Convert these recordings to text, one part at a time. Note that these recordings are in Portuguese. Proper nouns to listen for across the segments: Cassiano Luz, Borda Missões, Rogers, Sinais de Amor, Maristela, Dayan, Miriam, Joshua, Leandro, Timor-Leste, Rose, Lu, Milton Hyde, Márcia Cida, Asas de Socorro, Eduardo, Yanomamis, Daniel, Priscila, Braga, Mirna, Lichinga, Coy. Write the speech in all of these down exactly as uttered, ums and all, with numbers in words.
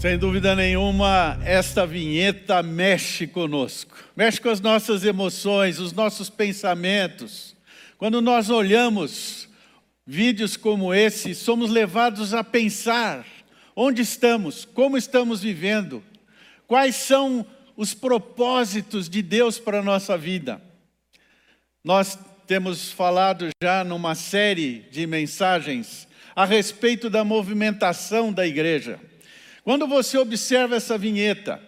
Sem dúvida nenhuma, esta vinheta mexe conosco. Mexe com as nossas emoções, os nossos pensamentos. Quando nós olhamos vídeos como esse, somos levados a pensar onde estamos, como estamos vivendo, quais são os propósitos de Deus para a nossa vida. Nós temos falado já numa série de mensagens a respeito da movimentação da igreja. Quando você observa essa vinheta,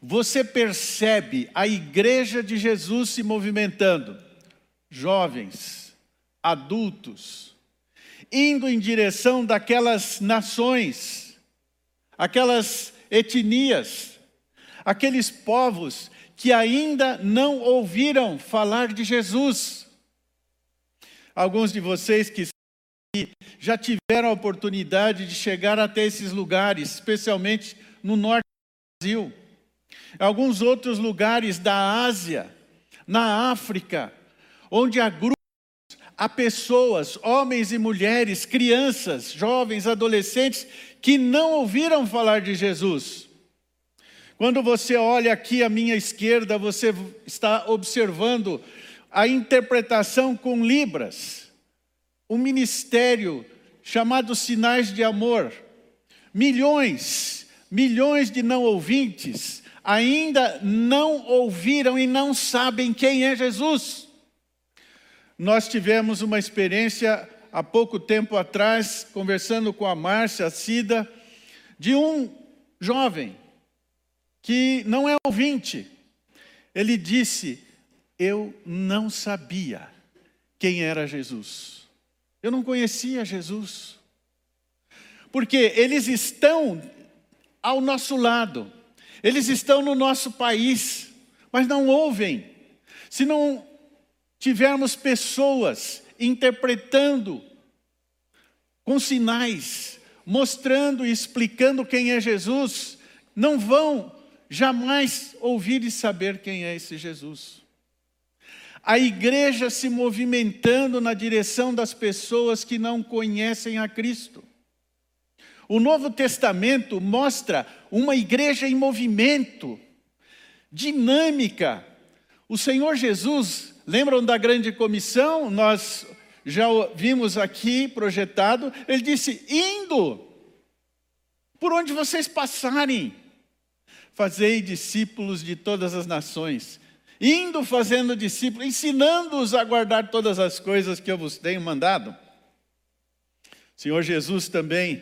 você percebe a igreja de Jesus se movimentando. Jovens, adultos, indo em direção daquelas nações, aquelas etnias, aqueles povos que ainda não ouviram falar de Jesus. Alguns de vocês que já tiveram a oportunidade de chegar até esses lugares, especialmente no norte do Brasil, alguns outros lugares da Ásia, na África, onde há grupos, há pessoas, homens e mulheres, crianças, jovens, adolescentes, que não ouviram falar de Jesus. Quando você olha aqui à minha esquerda, você está observando a interpretação com libras. Um ministério chamado Sinais de Amor. Milhões, milhões de não ouvintes ainda não ouviram e não sabem quem é Jesus. Nós tivemos uma experiência há pouco tempo atrás, conversando com a Márcia Cida, de um jovem que não é ouvinte. Ele disse: eu não sabia quem era Jesus. Eu não conhecia Jesus. Porque eles estão ao nosso lado. Eles estão no nosso país. Mas não ouvem. Se não tivermos pessoas interpretando com sinais, mostrando e explicando quem é Jesus, não vão jamais ouvir e saber quem é esse Jesus. A igreja se movimentando na direção das pessoas que não conhecem a Cristo. O Novo Testamento mostra uma igreja em movimento, dinâmica. O Senhor Jesus, lembram da grande comissão? Nós já vimos aqui projetado. Ele disse: indo, por onde vocês passarem, fazei discípulos de todas as nações. Indo fazendo discípulos, ensinando-os a guardar todas as coisas que eu vos tenho mandado. O Senhor Jesus também,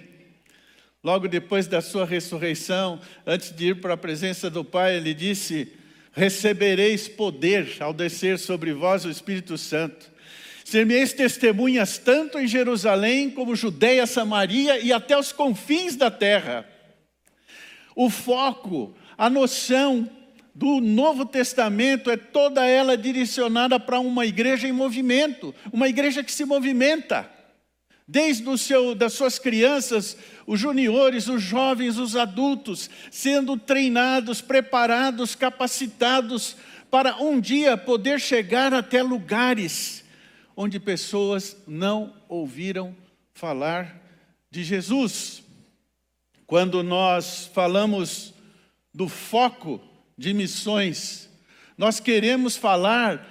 logo depois da sua ressurreição, antes de ir para a presença do Pai, Ele disse: recebereis poder ao descer sobre vós o Espírito Santo. Ser-me-eis testemunhas tanto em Jerusalém, como Judeia, Samaria e até os confins da terra. O foco, a noção do Novo Testamento é toda ela direcionada para uma igreja em movimento, uma igreja que se movimenta, desde o seu, das suas crianças, os juniores, os jovens, os adultos, sendo treinados, preparados, capacitados para um dia poder chegar até lugares onde pessoas não ouviram falar de Jesus. Quando nós falamos do foco de missões, nós queremos falar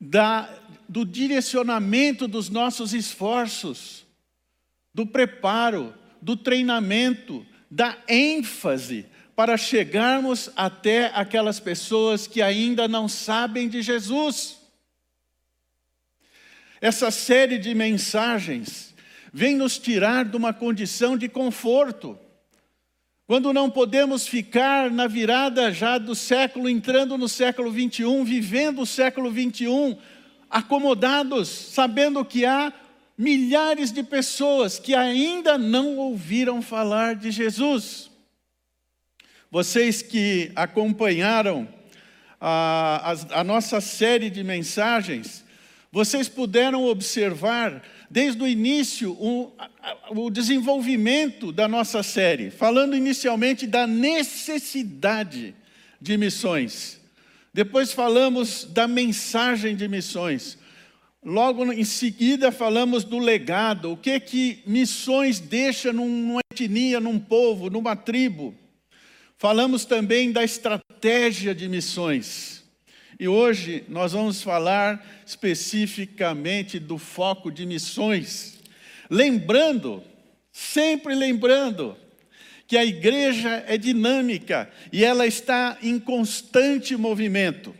da, do direcionamento dos nossos esforços, do preparo, do treinamento, da ênfase para chegarmos até aquelas pessoas que ainda não sabem de Jesus. Essa série de mensagens vem nos tirar de uma condição de conforto. Quando não podemos ficar na virada já do século, entrando no século vinte e um, vivendo o século vinte e um, acomodados, sabendo que há milhares de pessoas que ainda não ouviram falar de Jesus. Vocês que acompanharam a, a, a nossa série de mensagens, vocês puderam observar desde o início o, o desenvolvimento da nossa série, falando inicialmente da necessidade de missões. Depois falamos da mensagem de missões. Logo em seguida falamos do legado, o que que missões deixa numa etnia, num povo, numa tribo. Falamos também da estratégia de missões. E hoje nós vamos falar especificamente do foco de missões. Lembrando, sempre lembrando, que a igreja é dinâmica e ela está em constante movimento.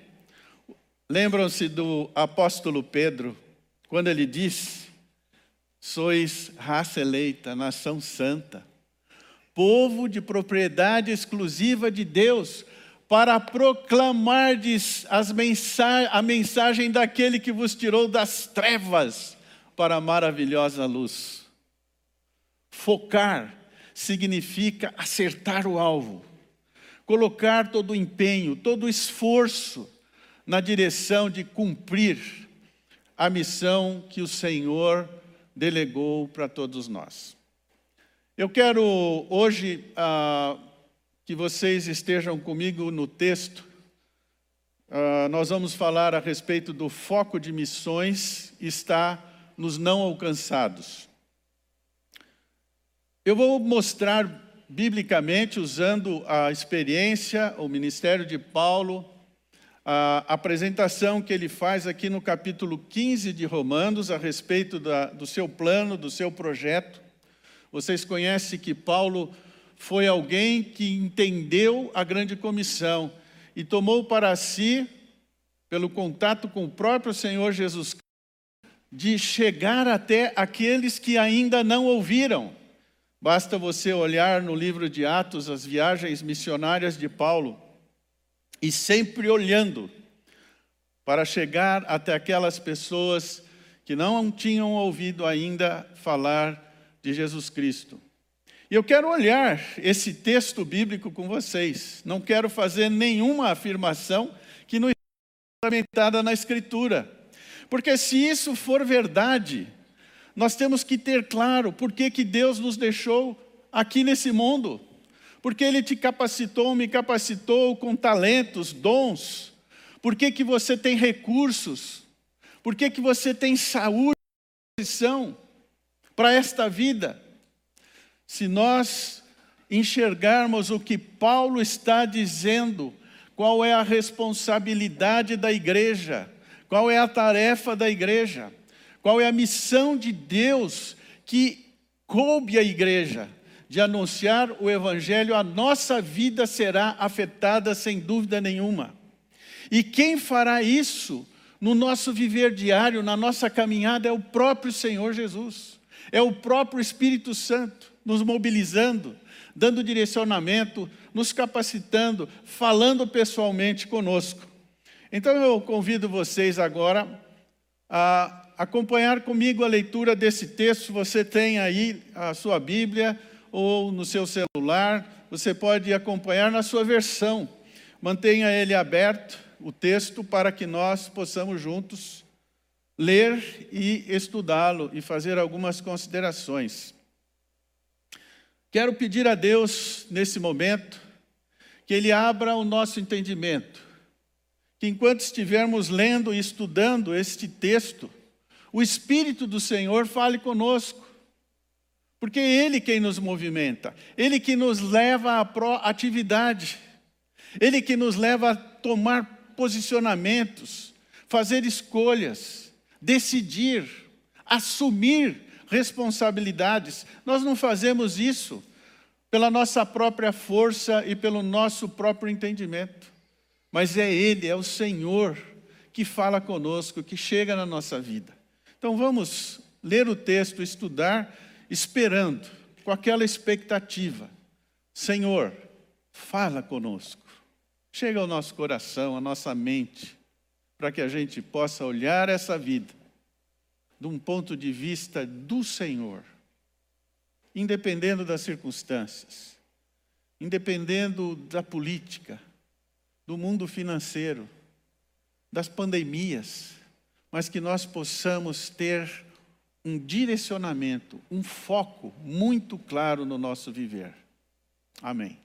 Lembram-se do apóstolo Pedro, quando ele diz: sois raça eleita, nação santa, povo de propriedade exclusiva de Deus, para proclamardes as mensa- a mensagem daquele que vos tirou das trevas para a maravilhosa luz. Focar significa acertar o alvo, colocar todo o empenho, todo o esforço na direção de cumprir a missão que o Senhor delegou para todos nós. Eu quero hoje ah, que vocês estejam comigo no texto. Ah, nós vamos falar a respeito do foco de missões, está nos não alcançados. Eu vou mostrar biblicamente, usando a experiência, o ministério de Paulo, a apresentação que ele faz aqui no capítulo quinze de Romanos, a respeito da, do seu plano, do seu projeto. Vocês conhecem que Paulo foi alguém que entendeu a grande comissão e tomou para si, pelo contato com o próprio Senhor Jesus Cristo, de chegar até aqueles que ainda não ouviram. Basta você olhar no livro de Atos as viagens missionárias de Paulo, e sempre olhando para chegar até aquelas pessoas que não tinham ouvido ainda falar de Jesus Cristo. E eu quero olhar esse texto bíblico com vocês. Não quero fazer nenhuma afirmação que não esteja fundamentada na Escritura. Porque se isso for verdade, nós temos que ter claro por que que Deus nos deixou aqui nesse mundo. Porque Ele te capacitou, me capacitou com talentos, dons. Por que que você tem recursos? Por que que você tem saúde e disposição para esta vida? Se nós enxergarmos o que Paulo está dizendo, qual é a responsabilidade da igreja, qual é a tarefa da igreja, qual é a missão de Deus que coube à igreja de anunciar o Evangelho, a nossa vida será afetada sem dúvida nenhuma. E quem fará isso no nosso viver diário, na nossa caminhada, é o próprio Senhor Jesus. É o próprio Espírito Santo nos mobilizando, dando direcionamento, nos capacitando, falando pessoalmente conosco. Então eu convido vocês agora a acompanhar comigo a leitura desse texto. Você tem aí a sua Bíblia ou no seu celular, você pode acompanhar na sua versão. Mantenha ele aberto, o texto, para que nós possamos juntos ler e estudá-lo e fazer algumas considerações. Quero pedir a Deus, nesse momento, que Ele abra o nosso entendimento, que enquanto estivermos lendo e estudando este texto, o Espírito do Senhor fale conosco, porque é Ele quem nos movimenta, Ele que nos leva à proatividade, Ele que nos leva a tomar posicionamentos, fazer escolhas, decidir, assumir responsabilidades. Nós não fazemos isso pela nossa própria força e pelo nosso próprio entendimento, mas é Ele, é o Senhor que fala conosco, que chega na nossa vida. Então vamos ler o texto, estudar, esperando, com aquela expectativa. Senhor, fala conosco. Chega ao nosso coração, à nossa mente, para que a gente possa olhar essa vida de um ponto de vista do Senhor, independendo das circunstâncias, independendo da política, do mundo financeiro, das pandemias, mas que nós possamos ter um direcionamento, um foco muito claro no nosso viver. Amém.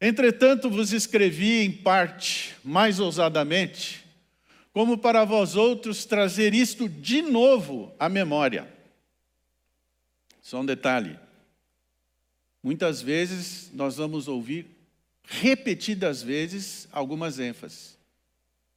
Entretanto, vos escrevi em parte, mais ousadamente, como para vós outros trazer isto de novo à memória. Só um detalhe. Muitas vezes nós vamos ouvir repetidas vezes, algumas ênfases.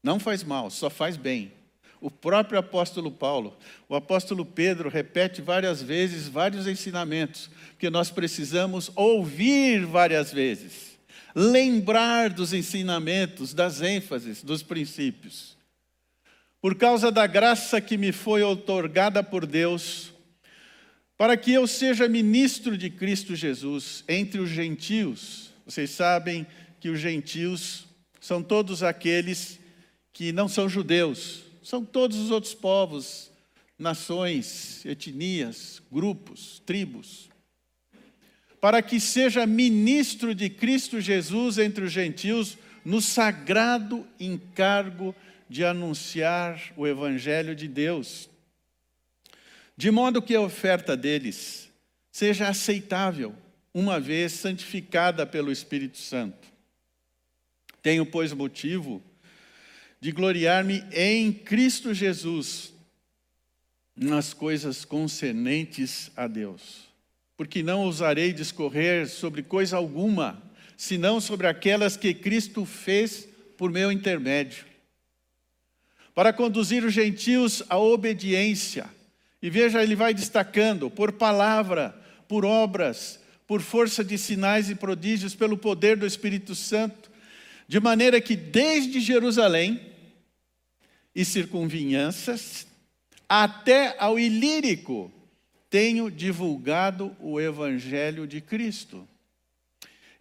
Não faz mal, só faz bem. O próprio apóstolo Paulo, o apóstolo Pedro repete várias vezes vários ensinamentos, porque nós precisamos ouvir várias vezes, lembrar dos ensinamentos, das ênfases, dos princípios. Por causa da graça que me foi outorgada por Deus, para que eu seja ministro de Cristo Jesus entre os gentios. Vocês sabem que os gentios são todos aqueles que não são judeus, são todos os outros povos, nações, etnias, grupos, tribos. Para que seja ministro de Cristo Jesus entre os gentios, no sagrado encargo de anunciar o Evangelho de Deus, de modo que a oferta deles seja aceitável, uma vez santificada pelo Espírito Santo. Tenho, pois, motivo de gloriar-me em Cristo Jesus nas coisas concernentes a Deus, porque não ousarei discorrer sobre coisa alguma, senão sobre aquelas que Cristo fez por meu intermédio, para conduzir os gentios à obediência. E veja, ele vai destacando, por palavra, por obras, por força de sinais e prodígios, pelo poder do Espírito Santo, de maneira que desde Jerusalém e circunvinhanças, até ao Ilírico, tenho divulgado o Evangelho de Cristo,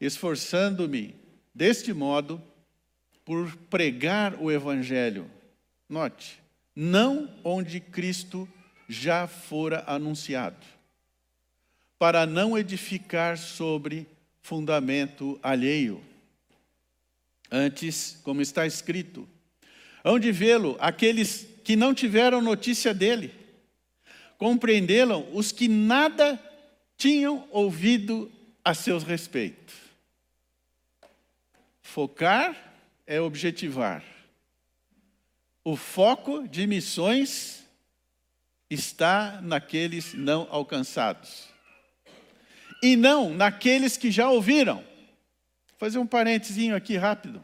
esforçando-me, deste modo, por pregar o Evangelho. Note, não onde Cristo já fora anunciado, para não edificar sobre fundamento alheio. Antes, como está escrito, hão de vê-lo aqueles que não tiveram notícia dele, compreendê-lo os que nada tinham ouvido a seu respeito. Focar é objetivar. O foco de missões está naqueles não alcançados. E não naqueles que já ouviram. Vou fazer um parentezinho aqui rápido.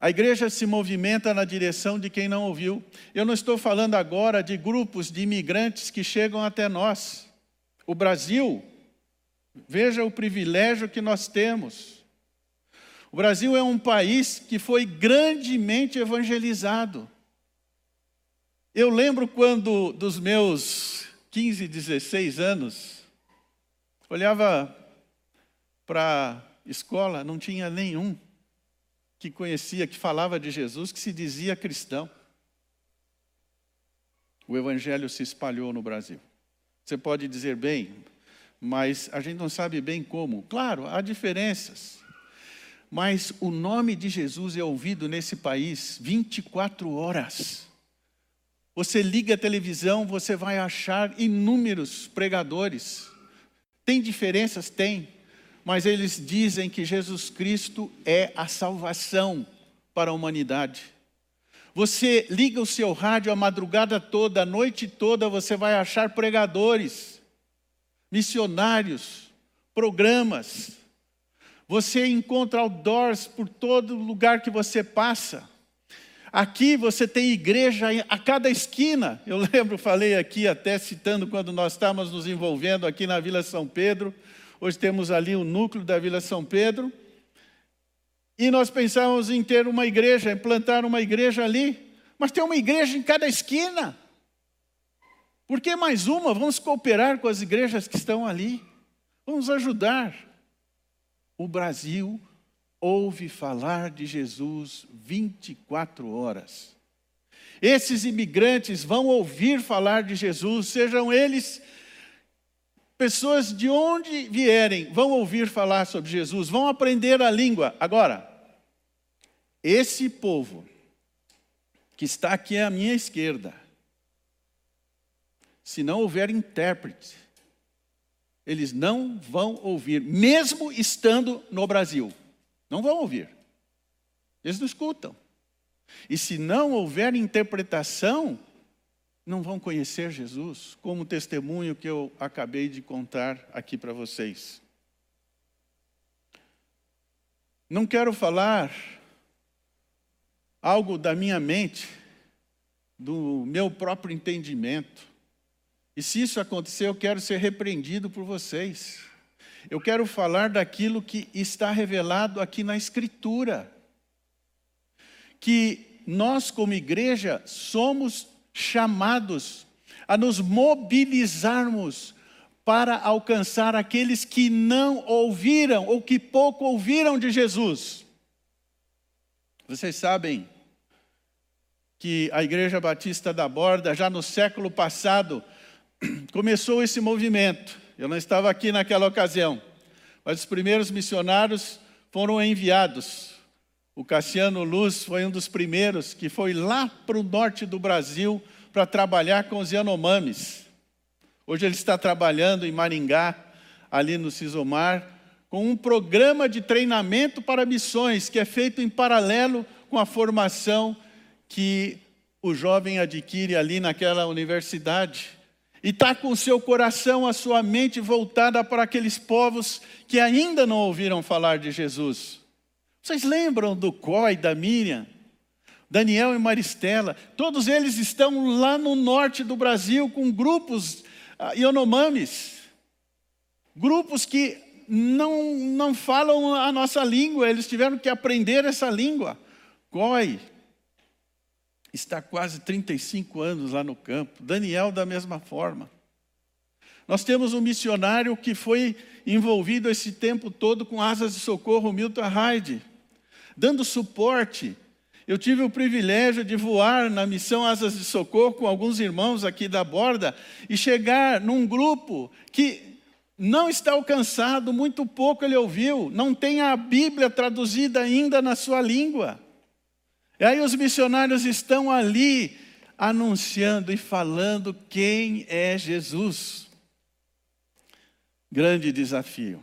A igreja se movimenta na direção de quem não ouviu. Eu não estou falando agora de grupos de imigrantes que chegam até nós. O Brasil, veja o privilégio que nós temos. O Brasil é um país que foi grandemente evangelizado. Eu lembro quando, dos meus quinze, dezesseis anos, olhava para a escola, não tinha nenhum que conhecia, que falava de Jesus, que se dizia cristão. O Evangelho se espalhou no Brasil. Você pode dizer bem, mas a gente não sabe bem como. Claro, há diferenças. Mas o nome de Jesus é ouvido nesse país vinte e quatro horas. Você liga a televisão, você vai achar inúmeros pregadores. Tem diferenças? Tem. Mas eles dizem que Jesus Cristo é a salvação para a humanidade. Você liga o seu rádio a madrugada toda, a noite toda, você vai achar pregadores, missionários, programas. Você encontra outdoors por todo lugar que você passa. Aqui você tem igreja a cada esquina. Eu lembro, falei aqui até citando quando nós estávamos nos envolvendo aqui na Vila São Pedro. Hoje temos ali o núcleo da Vila São Pedro. E nós pensávamos em ter uma igreja, em plantar uma igreja ali. Mas tem uma igreja em cada esquina. Por que mais uma? Vamos cooperar com as igrejas que estão ali. Vamos ajudar. O Brasil ouve falar de Jesus vinte e quatro horas. Esses imigrantes vão ouvir falar de Jesus, sejam eles pessoas de onde vierem, vão ouvir falar sobre Jesus, vão aprender a língua. Agora, esse povo que está aqui à minha esquerda, se não houver intérprete, eles não vão ouvir, mesmo estando no Brasil. Não vão ouvir. Eles não escutam. E se não houver interpretação, não vão conhecer Jesus, como o testemunho que eu acabei de contar aqui para vocês. Não quero falar algo da minha mente, do meu próprio entendimento. E se isso acontecer, eu quero ser repreendido por vocês. Eu quero falar daquilo que está revelado aqui na Escritura. Que nós, como igreja, somos chamados a nos mobilizarmos para alcançar aqueles que não ouviram ou que pouco ouviram de Jesus. Vocês sabem que a Igreja Batista da Borda, já no século passado, começou esse movimento. Eu não estava aqui naquela ocasião, mas os primeiros missionários foram enviados. O Cassiano Luz foi um dos primeiros que foi lá para o norte do Brasil para trabalhar com os Yanomamis. Hoje ele está trabalhando em Maringá, ali no Sisomar, com um programa de treinamento para missões que é feito em paralelo com a formação que o jovem adquire ali naquela universidade. E está com o seu coração, a sua mente voltada para aqueles povos que ainda não ouviram falar de Jesus. Vocês lembram do Coy, da Miriam, Daniel e Maristela? Todos eles estão lá no norte do Brasil com grupos Yanomamis. Grupos que não, não falam a nossa língua, eles tiveram que aprender essa língua. Coy está quase trinta e cinco anos lá no campo. Daniel, da mesma forma. Nós temos um missionário que foi envolvido esse tempo todo com Asas de Socorro, Milton Hyde, dando suporte. Eu tive o privilégio de voar na missão Asas de Socorro com alguns irmãos aqui da Borda e chegar num grupo que não está alcançado, muito pouco ele ouviu, não tem a Bíblia traduzida ainda na sua língua. E aí os missionários estão ali anunciando e falando quem é Jesus. Grande desafio.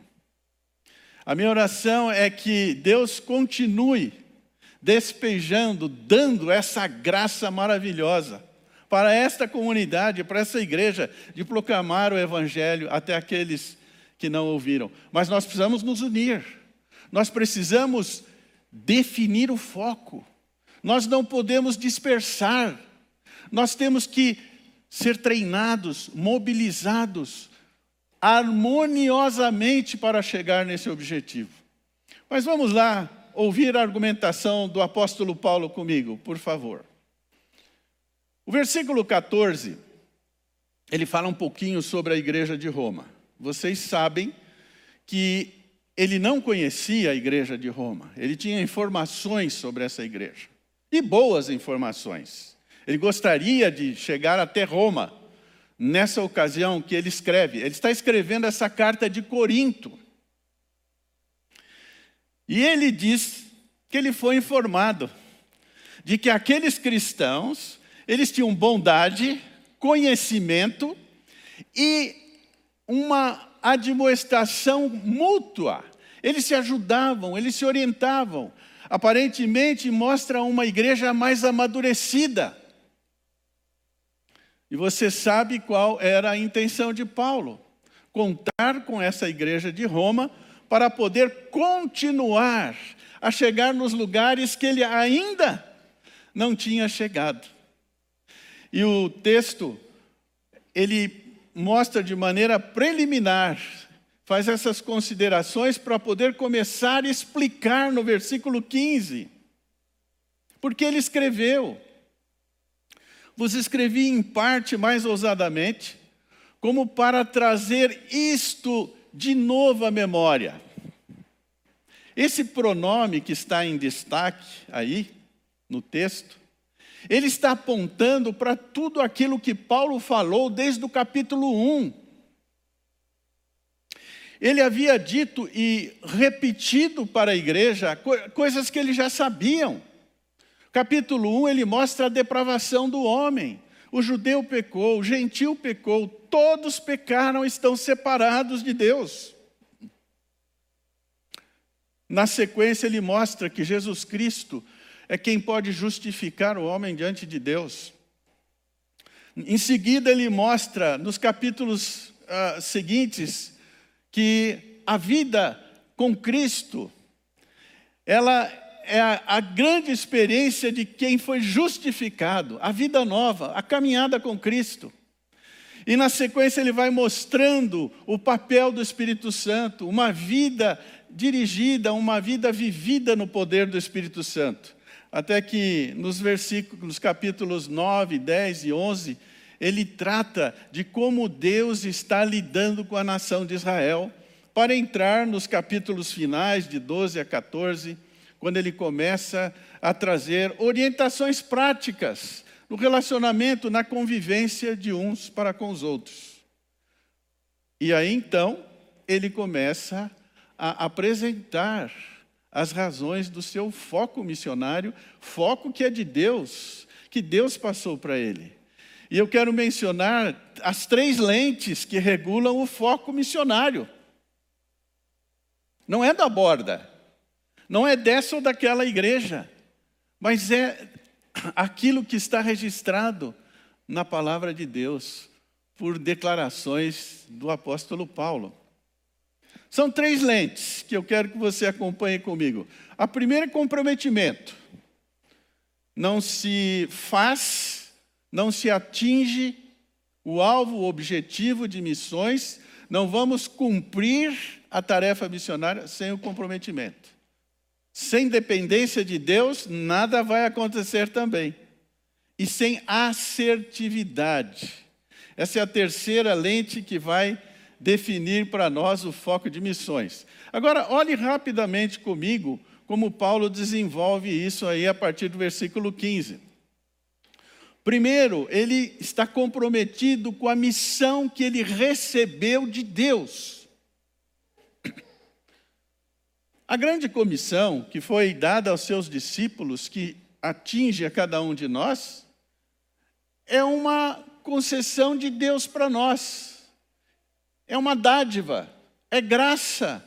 A minha oração é que Deus continue despejando, dando essa graça maravilhosa para esta comunidade, para essa igreja, de proclamar o Evangelho até aqueles que não ouviram. Mas nós precisamos nos unir. Nós precisamos definir o foco. Nós não podemos dispersar, nós temos que ser treinados, mobilizados, harmoniosamente para chegar nesse objetivo. Mas vamos lá ouvir a argumentação do apóstolo Paulo comigo, por favor. O versículo catorze, ele fala um pouquinho sobre a igreja de Roma. Vocês sabem que ele não conhecia a igreja de Roma, ele tinha informações sobre essa igreja. E boas informações. Ele gostaria de chegar até Roma, nessa ocasião que ele escreve. Ele está escrevendo essa carta de Corinto. E ele diz que ele foi informado de que aqueles cristãos, eles tinham bondade, conhecimento e uma admoestação mútua. Eles se ajudavam, eles se orientavam. Aparentemente mostra uma igreja mais amadurecida. E você sabe qual era a intenção de Paulo? Contar com essa igreja de Roma para poder continuar a chegar nos lugares que ele ainda não tinha chegado. E o texto, ele mostra de maneira preliminar, faz essas considerações para poder começar a explicar no versículo quinze. Porque ele escreveu: vos escrevi em parte mais ousadamente, como para trazer isto de novo à memória. Esse pronome que está em destaque aí, no texto, ele está apontando para tudo aquilo que Paulo falou desde o capítulo um. Ele havia dito e repetido para a igreja coisas que eles já sabiam. Capítulo um, ele mostra a depravação do homem. O judeu pecou, o gentil pecou, todos pecaram e estão separados de Deus. Na sequência, ele mostra que Jesus Cristo é quem pode justificar o homem diante de Deus. Em seguida, ele mostra, nos capítulos uh, seguintes, que a vida com Cristo ela é a, a grande experiência de quem foi justificado, a vida nova, a caminhada com Cristo. E na sequência ele vai mostrando o papel do Espírito Santo, uma vida dirigida, uma vida vivida no poder do Espírito Santo. Até que nos versículos, nos capítulos nove, dez e onze, ele trata de como Deus está lidando com a nação de Israel, para entrar nos capítulos finais, de doze a quatorze, quando ele começa a trazer orientações práticas no relacionamento, na convivência de uns para com os outros. E aí, então, ele começa a apresentar as razões do seu foco missionário, foco que é de Deus, que Deus passou para ele. E eu quero mencionar as três lentes que regulam o foco missionário. Não é da Borda, não é dessa ou daquela igreja, mas é aquilo que está registrado na palavra de Deus por declarações do apóstolo Paulo. São três lentes que eu quero que você acompanhe comigo. A primeira é comprometimento. Não se faz, não se atinge o alvo, o objetivo de missões. Não vamos cumprir a tarefa missionária sem o comprometimento. Sem dependência de Deus, nada vai acontecer também. E sem assertividade. Essa é a terceira lente que vai definir para nós o foco de missões. Agora, olhe rapidamente comigo como Paulo desenvolve isso aí a partir do versículo quinze. Primeiro, ele está comprometido com a missão que ele recebeu de Deus. A grande comissão que foi dada aos seus discípulos, que atinge a cada um de nós, é uma concessão de Deus para nós. É uma dádiva, é graça.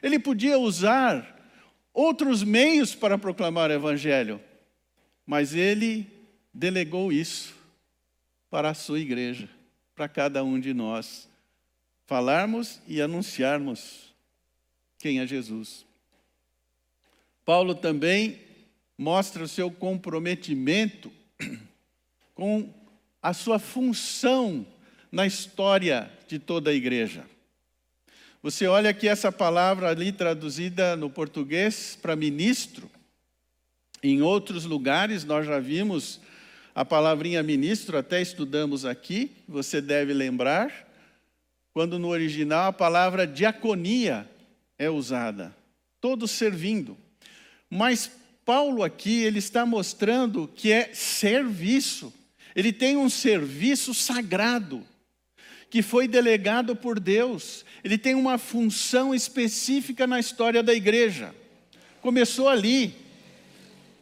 Ele podia usar outros meios para proclamar o evangelho, mas ele delegou isso para a sua igreja, para cada um de nós, falarmos e anunciarmos quem é Jesus. Paulo também mostra o seu comprometimento com a sua função na história de toda a igreja. Você olha aqui essa palavra ali traduzida no português para ministro. Em outros lugares nós já vimos a palavrinha ministro, até estudamos aqui, você deve lembrar, quando no original a palavra diaconia é usada, todos servindo. Mas Paulo aqui, ele está mostrando que é serviço. Ele tem um serviço sagrado que foi delegado por Deus. Ele tem uma função específica na história da igreja. Começou ali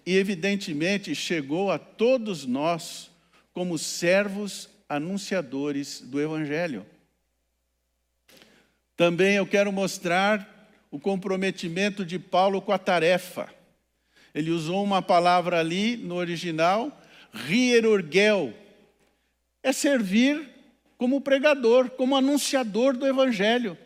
e, evidentemente, chegou a todos nós como servos anunciadores do evangelho. Também eu quero mostrar o comprometimento de Paulo com a tarefa. Ele usou uma palavra ali no original, hierurgel, é servir como pregador, como anunciador do evangelho.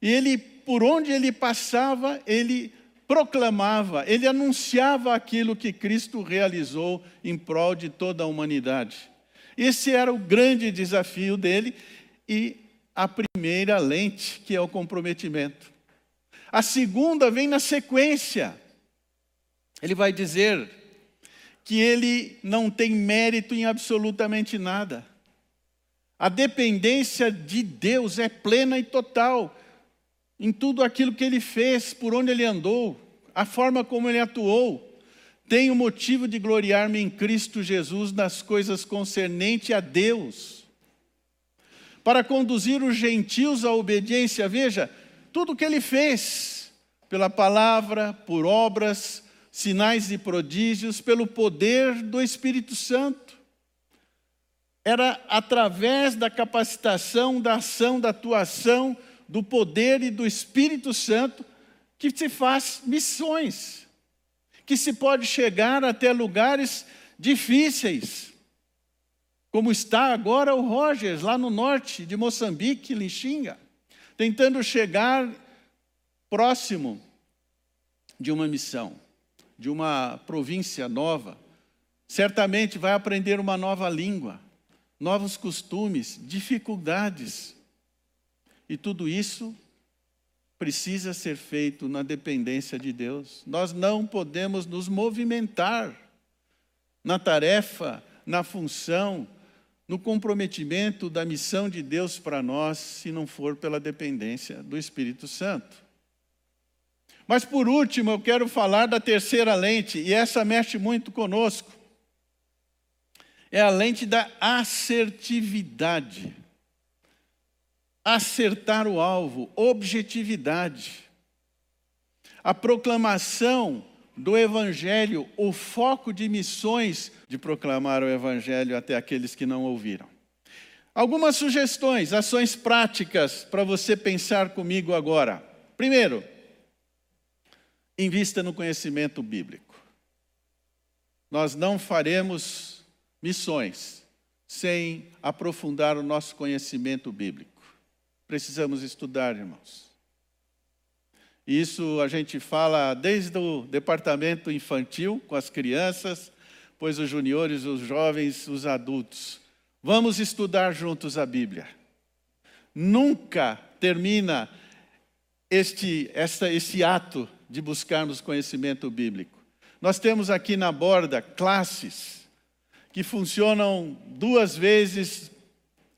E ele, por onde ele passava, ele proclamava, ele anunciava aquilo que Cristo realizou em prol de toda a humanidade. Esse era o grande desafio dele e a primeira lente, que é o comprometimento. A segunda vem na sequência. Ele vai dizer que ele não tem mérito em absolutamente nada. A dependência de Deus é plena e total em tudo aquilo que ele fez, por onde ele andou, a forma como ele atuou. Tenho motivo de gloriar-me em Cristo Jesus nas coisas concernentes a Deus. Para conduzir os gentios à obediência, veja, tudo que ele fez, pela palavra, por obras, sinais e prodígios, pelo poder do Espírito Santo. Era através da capacitação, da ação, da atuação, do poder e do Espírito Santo que se faz missões, que se pode chegar até lugares difíceis, como está agora o Rogers, lá no norte de Moçambique, Lichinga, tentando chegar próximo de uma missão, de uma província nova, certamente vai aprender uma nova língua, novos costumes, dificuldades. E tudo isso precisa ser feito na dependência de Deus. Nós não podemos nos movimentar na tarefa, na função, no comprometimento da missão de Deus para nós, se não for pela dependência do Espírito Santo. Mas, por último, eu quero falar da terceira lente, e essa mexe muito conosco. É a lente da assertividade. Acertar o alvo, objetividade. A proclamação do Evangelho, o foco de missões de proclamar o Evangelho até aqueles que não ouviram. Algumas sugestões, ações práticas para você pensar comigo agora. Primeiro, invista no conhecimento bíblico. Nós não faremos missões sem aprofundar o nosso conhecimento bíblico. Precisamos estudar, irmãos. Isso a gente fala desde o departamento infantil, com as crianças, pois os juniores, os jovens, os adultos. Vamos estudar juntos a Bíblia. Nunca termina este, esta, este ato de buscarmos conhecimento bíblico. Nós temos aqui na Borda classes que funcionam duas vezes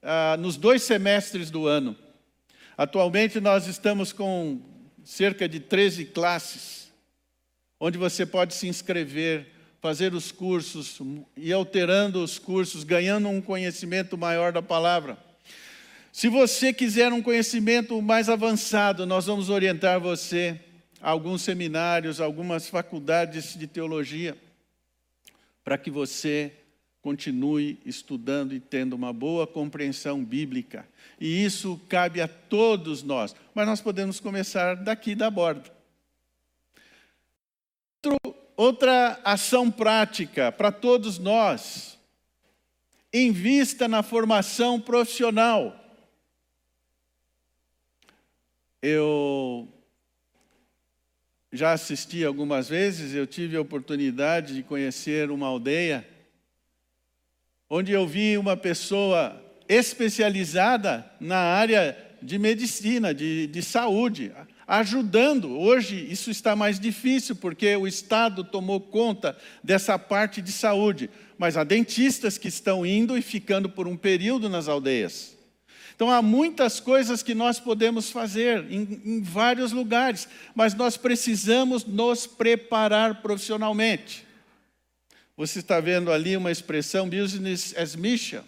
ah, nos dois semestres do ano. Atualmente nós estamos com cerca de treze classes, onde você pode se inscrever, fazer os cursos, e alterando os cursos, ganhando um conhecimento maior da palavra. Se você quiser um conhecimento mais avançado, nós vamos orientar você alguns seminários, algumas faculdades de teologia, para que você continue estudando e tendo uma boa compreensão bíblica. E isso cabe a todos nós, mas nós podemos começar daqui da Borda. Outro, outra ação prática para todos nós, invista na formação profissional. Eu... Já assisti algumas vezes, eu tive a oportunidade de conhecer uma aldeia onde eu vi uma pessoa especializada na área de medicina, de, de saúde, ajudando. Hoje isso está mais difícil, porque o Estado tomou conta dessa parte de saúde, mas há dentistas que estão indo e ficando por um período nas aldeias. Então, há muitas coisas que nós podemos fazer em, em vários lugares, mas nós precisamos nos preparar profissionalmente. Você está vendo ali uma expressão, business as mission.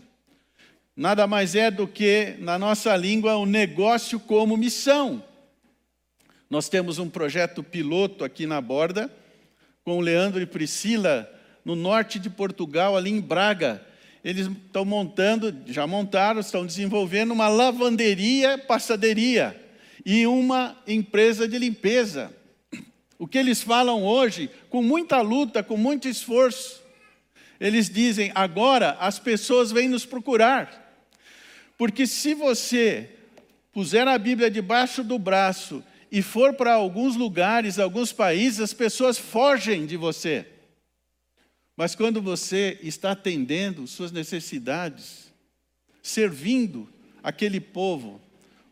Nada mais é do que, na nossa língua, o negócio como missão. Nós temos um projeto piloto aqui na Borda, com o Leandro e Priscila, no norte de Portugal, ali em Braga. Eles estão montando, já montaram, estão desenvolvendo uma lavanderia, passaderia e uma empresa de limpeza. O que eles falam hoje, com muita luta, com muito esforço, eles dizem, agora as pessoas vêm nos procurar. Porque se você puser a Bíblia debaixo do braço e for para alguns lugares, alguns países, as pessoas fogem de você. Mas quando você está atendendo suas necessidades, servindo aquele povo,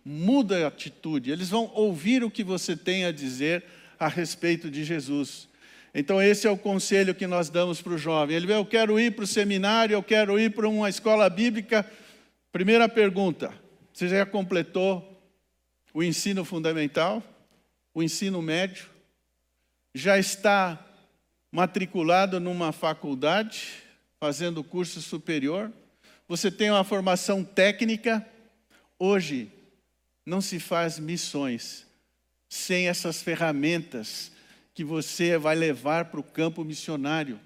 muda a atitude. Eles vão ouvir o que você tem a dizer a respeito de Jesus. Então esse é o conselho que nós damos para o jovem. Ele diz, eu quero ir para o seminário, eu quero ir para uma escola bíblica. Primeira pergunta, você já completou o ensino fundamental, o ensino médio? Já está matriculado numa faculdade, fazendo curso superior? Você tem uma formação técnica? Hoje, não se faz missões sem essas ferramentas que você vai levar para o campo missionário.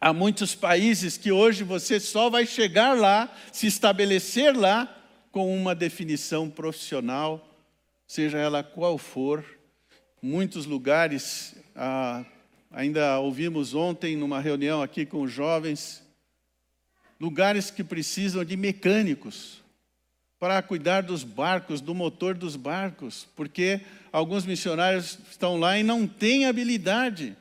Há muitos países que hoje você só vai chegar lá, se estabelecer lá, com uma definição profissional, seja ela qual for. Muitos lugares... Ah, ainda ouvimos ontem, numa reunião aqui com os jovens, lugares que precisam de mecânicos para cuidar dos barcos, do motor dos barcos, porque alguns missionários estão lá e não têm habilidade.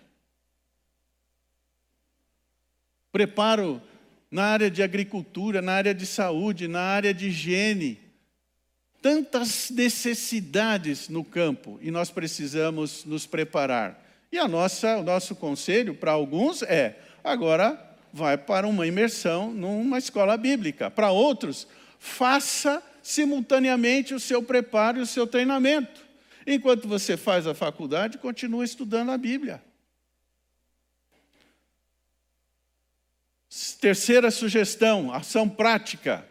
Preparo na área de agricultura, na área de saúde, na área de higiene. Tantas necessidades no campo e nós precisamos nos preparar. E a nossa, o nosso conselho para alguns é, agora vai para uma imersão numa escola bíblica. Para outros, faça simultaneamente o seu preparo e o seu treinamento. Enquanto você faz a faculdade, continua estudando a Bíblia. Terceira sugestão, ação prática.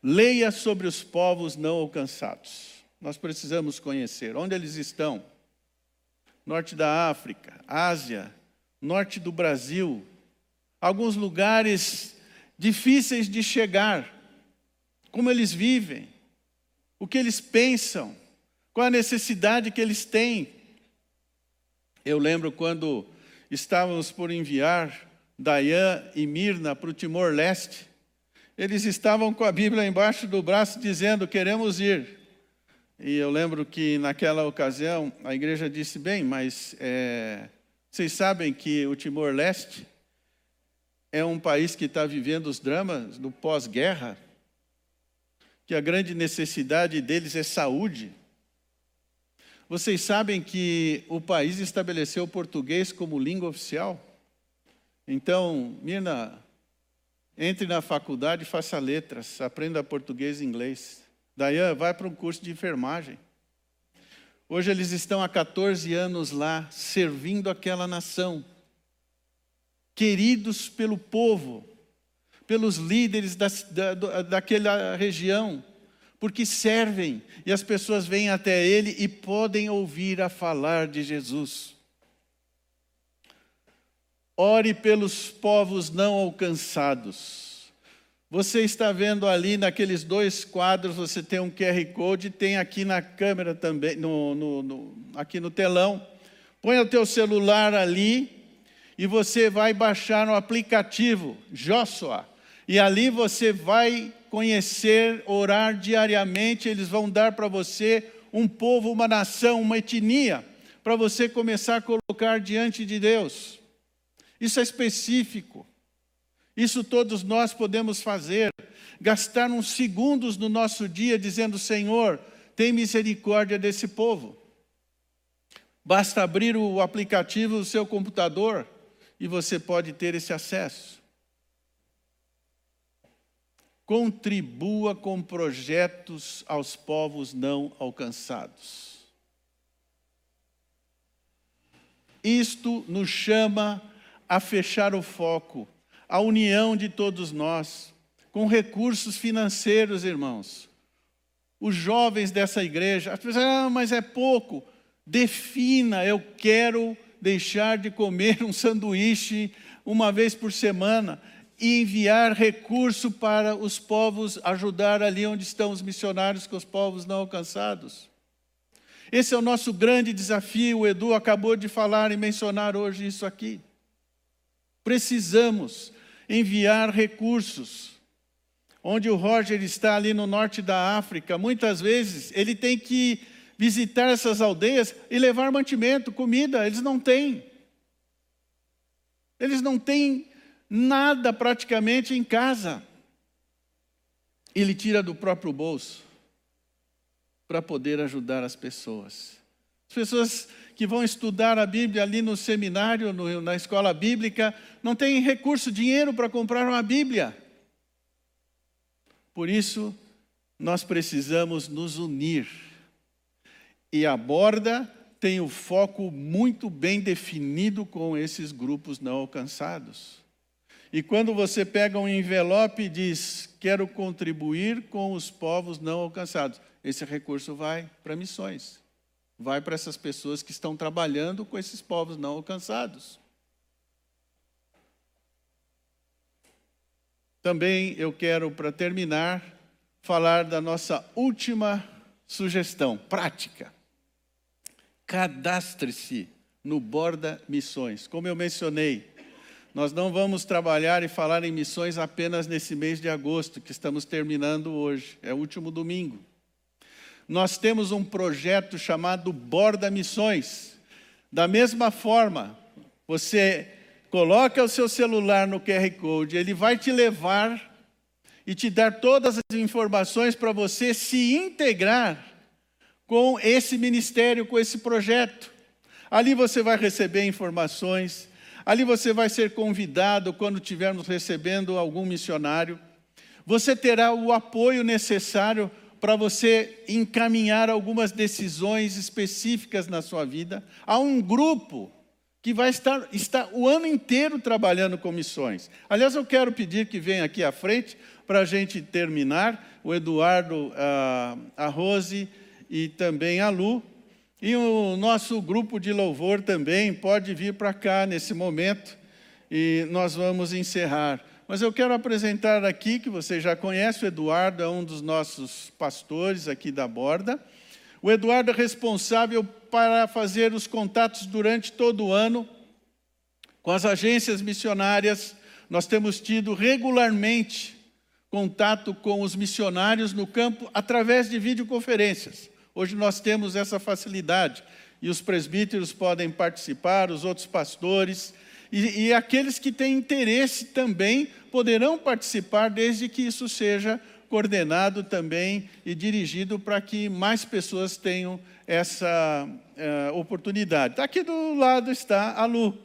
Leia sobre os povos não alcançados. Nós precisamos conhecer onde eles estão. Norte da África, Ásia, norte do Brasil. Alguns lugares difíceis de chegar. Como eles vivem, o que eles pensam, qual a necessidade que eles têm. Eu lembro quando estávamos por enviar Dayan e Mirna para o Timor-Leste. Eles estavam com a Bíblia embaixo do braço dizendo, queremos ir. E eu lembro que naquela ocasião a igreja disse, bem, mas é, vocês sabem que o Timor-Leste é um país que está vivendo os dramas do pós-guerra, que a grande necessidade deles é saúde. Vocês sabem que o país estabeleceu o português como língua oficial? Então, Mirna, entre na faculdade e faça letras, aprenda português e inglês. Dayan, vai para um curso de enfermagem. Hoje eles estão há quatorze anos lá, servindo aquela nação. Queridos pelo povo, pelos líderes da, da, daquela região, porque servem e as pessoas vêm até ele e podem ouvir a falar de Jesus. Ore pelos povos não alcançados. Você está vendo ali naqueles dois quadros, você tem um Q R Code, tem aqui na câmera também, no, no, no, aqui no telão. Põe o teu celular ali e você vai baixar no aplicativo Joshua. E ali você vai conhecer, orar diariamente, eles vão dar para você um povo, uma nação, uma etnia, para você começar a colocar diante de Deus. Isso é específico. Isso todos nós podemos fazer, gastar uns segundos no nosso dia dizendo, Senhor, tem misericórdia desse povo. Basta abrir o aplicativo do seu computador e você pode ter esse acesso. Contribua com projetos aos povos não alcançados. Isto nos chama a fechar o foco, a união de todos nós, com recursos financeiros, irmãos. Os jovens dessa igreja, as pessoas, ah, mas é pouco. Defina, eu quero deixar de comer um sanduíche uma vez por semana e enviar recurso para os povos, ajudar ali onde estão os missionários com os povos não alcançados. Esse é o nosso grande desafio, o Edu acabou de falar e mencionar hoje isso aqui. Precisamos enviar recursos. Onde o Rogers está ali no norte da África, muitas vezes ele tem que visitar essas aldeias e levar mantimento, comida, eles não têm. Eles não têm nada praticamente em casa. Ele tira do próprio bolso para poder ajudar as pessoas. As pessoas que vão estudar a Bíblia ali no seminário, no, na escola bíblica, não têm recurso, dinheiro para comprar uma Bíblia. Por isso, nós precisamos nos unir. E a Borda tem o foco muito bem definido com esses grupos não alcançados. E quando você pega um envelope e diz, quero contribuir com os povos não alcançados, esse recurso vai para missões. Vai para essas pessoas que estão trabalhando com esses povos não alcançados. Também eu quero, para terminar, falar da nossa última sugestão, prática. Cadastre-se no Borda Missões. Como eu mencionei, Nós não vamos trabalhar e falar em missões apenas nesse mês de agosto, que estamos terminando hoje, é o último domingo. Nós temos um projeto chamado Borda Missões. Da mesma forma, você coloca o seu celular no Q R Code, ele vai te levar e te dar todas as informações para você se integrar com esse ministério, com esse projeto. Ali você vai receber informações, ali você vai ser convidado quando estivermos recebendo algum missionário. Você terá o apoio necessário para você encaminhar algumas decisões específicas na sua vida. Há um grupo que vai estar, estar o ano inteiro trabalhando com missões. Aliás, eu quero pedir que venha aqui à frente para a gente terminar. O Eduardo, a, a Rose e também a Lu. E o nosso grupo de louvor também pode vir para cá nesse momento e nós vamos encerrar. Mas eu quero apresentar aqui, que você já conhece, o Eduardo é um dos nossos pastores aqui da Borda. O Eduardo é responsável para fazer os contatos durante todo o ano com as agências missionárias. Nós temos tido regularmente contato com os missionários no campo através de videoconferências. Hoje nós temos essa facilidade e os presbíteros podem participar, os outros pastores... E, e aqueles que têm interesse também poderão participar, desde que isso seja coordenado também e dirigido para que mais pessoas tenham essa uh, oportunidade. Aqui do lado está a Lu.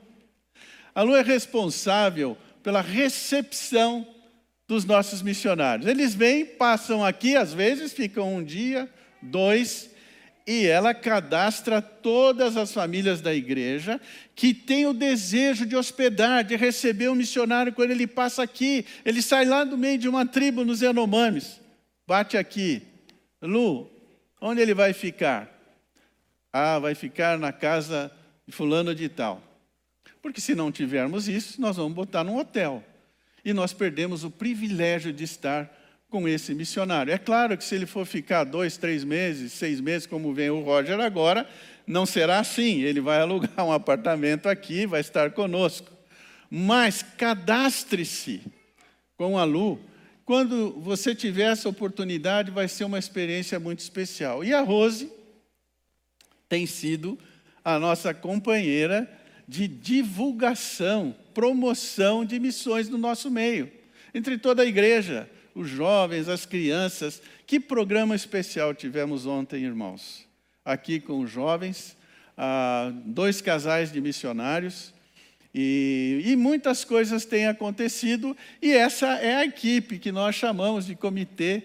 A Lu é responsável pela recepção dos nossos missionários. Eles vêm, passam aqui, às vezes ficam um dia, dois... E ela cadastra todas as famílias da igreja que têm o desejo de hospedar, de receber um missionário. Quando ele passa aqui, ele sai lá do meio de uma tribo nos Yanomamis. Bate aqui. Lu, onde ele vai ficar? Ah, vai ficar na casa de fulano de tal. Porque se não tivermos isso, nós vamos botar num hotel. E nós perdemos o privilégio de estar com esse missionário. É claro que se ele for ficar dois, três meses, seis meses, como vem o Roger agora, não será assim. Ele vai alugar um apartamento aqui, vai estar conosco. Mas cadastre-se com a Lu. Quando você tiver essa oportunidade, vai ser uma experiência muito especial. E a Rose tem sido a nossa companheira de divulgação, promoção de missões no nosso meio. Entre toda a igreja, os jovens, as crianças. Que programa especial tivemos ontem, irmãos? Aqui com os jovens, ah, dois casais de missionários, e, e muitas coisas têm acontecido, e essa é a equipe que nós chamamos de Comitê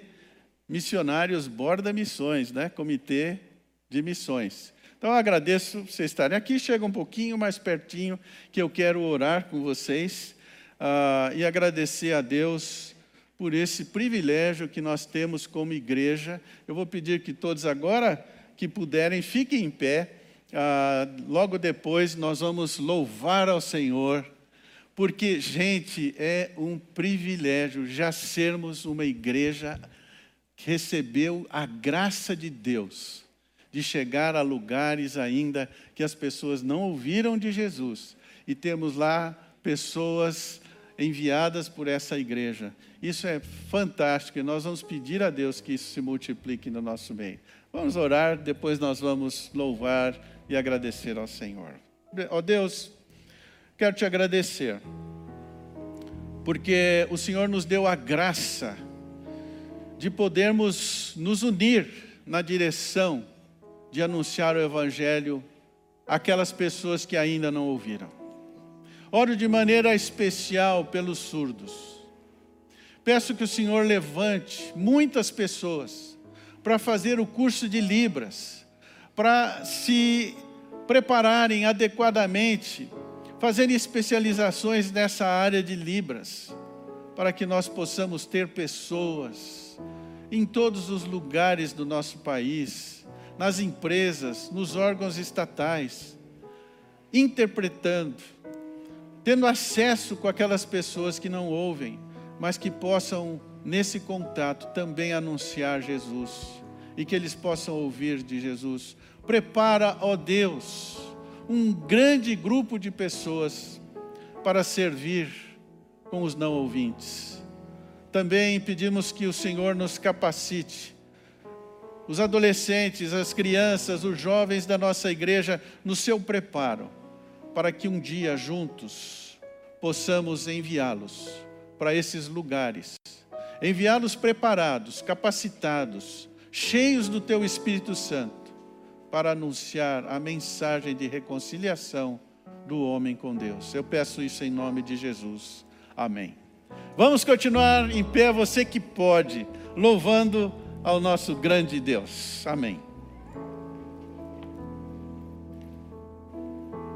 Missionários Borda Missões, né? Comitê de Missões. Então, eu agradeço vocês estarem aqui. Chega um pouquinho mais pertinho, que eu quero orar com vocês, ah, e agradecer a Deus por esse privilégio que nós temos como igreja. Eu vou pedir que todos agora que puderem, fiquem em pé. Ah, logo depois nós vamos louvar ao Senhor, porque, gente, é um privilégio já sermos uma igreja que recebeu a graça de Deus, de chegar a lugares ainda que as pessoas não ouviram de Jesus. E temos lá pessoas enviadas por essa igreja. Isso é fantástico e nós vamos pedir a Deus que isso se multiplique no nosso meio. Vamos orar, depois nós vamos louvar e agradecer ao Senhor. Ó Deus, quero te agradecer, porque o Senhor nos deu a graça de podermos nos unir na direção de anunciar o Evangelho àquelas pessoas que ainda não ouviram. Oro de maneira especial pelos surdos. Peço que o Senhor levante muitas pessoas para fazer o curso de Libras, para se prepararem adequadamente, fazerem especializações nessa área de Libras, para que nós possamos ter pessoas em todos os lugares do nosso país, nas empresas, nos órgãos estatais, interpretando, tendo acesso com aquelas pessoas que não ouvem, mas que possam, nesse contato, também anunciar Jesus, e que eles possam ouvir de Jesus. Prepara, ó Deus, um grande grupo de pessoas para servir com os não ouvintes. Também pedimos que o Senhor nos capacite. Os adolescentes, as crianças, os jovens da nossa igreja, no seu preparo, para que um dia juntos possamos enviá-los para esses lugares. Enviá-los preparados, capacitados, cheios do Teu Espírito Santo, para anunciar a mensagem de reconciliação do homem com Deus. Eu peço isso em nome de Jesus. Amém. Vamos continuar em pé, você que pode, louvando ao nosso grande Deus. Amém.